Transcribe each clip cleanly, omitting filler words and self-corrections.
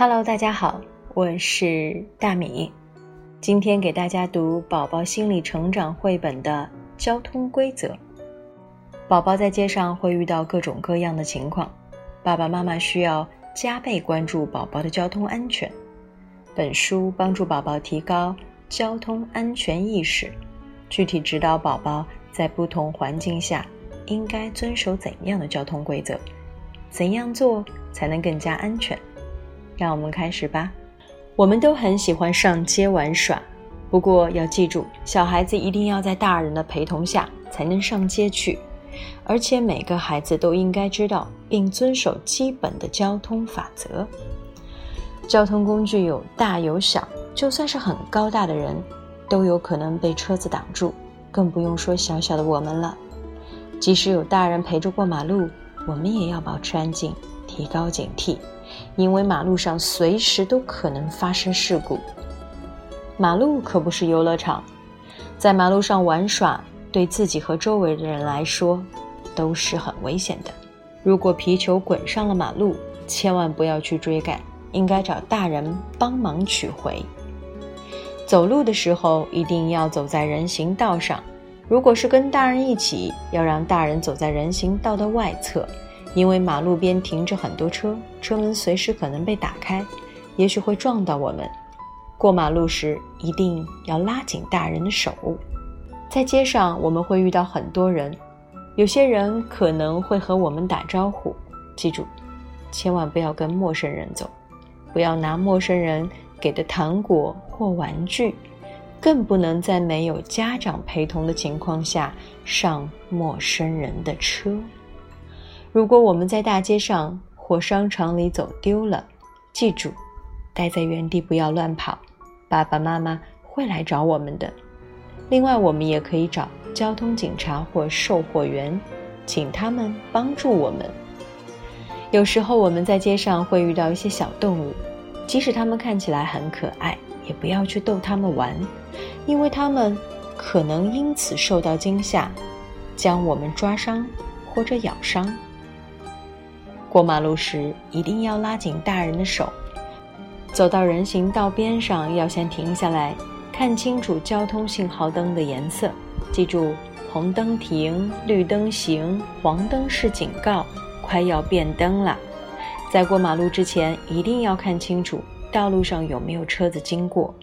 Hello， 大家好，我是大米，今天给大家读宝宝心理成长绘本的交通规则。宝宝在街上会遇到各种各样的情况，爸爸妈妈需要加倍关注宝宝的交通安全。本书帮助宝宝提高交通安全意识，具体指导宝宝在不同环境下应该遵守怎样的交通规则，怎样做才能更加安全。让我们开始吧。我们都很喜欢上街玩耍，不过要记住，小孩子一定要在大人的陪同下才能上街去，而且每个孩子都应该知道并遵守基本的交通法则。交通工具有大有小，就算是很高大的人都有可能被车子挡住，更不用说小小的我们了。即使有大人陪着过马路，我们也要保持安静，提高警惕，因为马路上随时都可能发生事故。马路可不是游乐场，在马路上玩耍对自己和周围的人来说都是很危险的。如果皮球滚上了马路，千万不要去追赶，应该找大人帮忙取回。走路的时候一定要走在人行道上，如果是跟大人一起，要让大人走在人行道的外侧，因为马路边停着很多车，车门随时可能被打开，也许会撞到我们。过马路时一定要拉紧大人的手。在街上我们会遇到很多人，有些人可能会和我们打招呼，记住，千万不要跟陌生人走，不要拿陌生人给的糖果或玩具，更不能在没有家长陪同的情况下上陌生人的车。如果我们在大街上或商场里走丢了，记住，待在原地不要乱跑，爸爸妈妈会来找我们的。另外，我们也可以找交通警察或售货员，请他们帮助我们。有时候我们在街上会遇到一些小动物，即使它们看起来很可爱，也不要去逗它们玩，因为它们可能因此受到惊吓，将我们抓伤或者咬伤。过马路时一定要拉紧大人的手，走到人行道边上要先停下来，看清楚交通信号灯的颜色，记住红灯停，绿灯行，黄灯是警告，快要变灯了。在过马路之前一定要看清楚道路上有没有车子经过，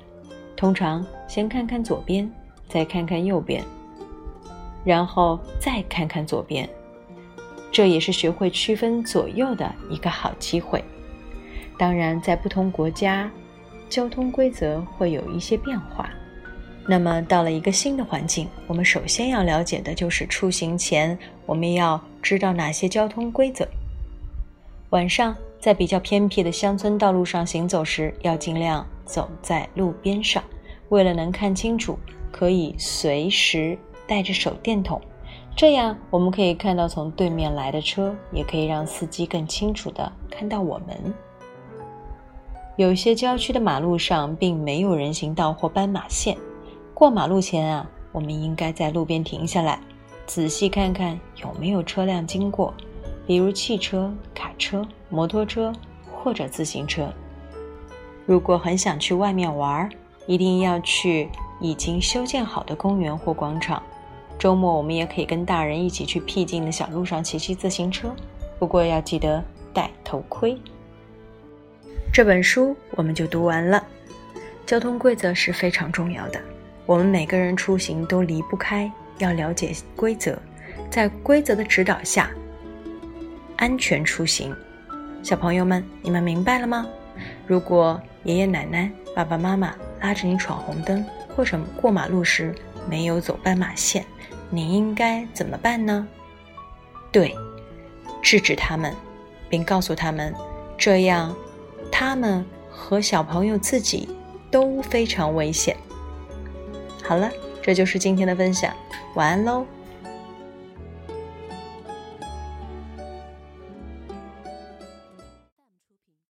通常先看看左边，再看看右边，然后再看看左边，这也是学会区分左右的一个好机会。当然，在不同国家，交通规则会有一些变化。那么到了一个新的环境，我们首先要了解的就是出行前，我们要知道哪些交通规则。晚上，在比较偏僻的乡村道路上行走时，要尽量走在路边上。为了能看清楚，可以随时带着手电筒，这样我们可以看到从对面来的车，也可以让司机更清楚地看到我们。有些郊区的马路上并没有人行道或斑马线，过马路前我们应该在路边停下来，仔细看看有没有车辆经过，比如汽车、卡车、摩托车或者自行车。如果很想去外面玩，一定要去已经修建好的公园或广场。周末我们也可以跟大人一起去僻静的小路上骑骑自行车，不过要记得戴头盔。这本书我们就读完了。交通规则是非常重要的，我们每个人出行都离不开要了解规则，在规则的指导下安全出行。小朋友们，你们明白了吗？如果爷爷奶奶、爸爸妈妈拉着你闯红灯或者过马路时没有走斑马线，你应该怎么办呢？对，制止他们，并告诉他们，这样他们和小朋友自己都非常危险。好了，这就是今天的分享，晚安喽。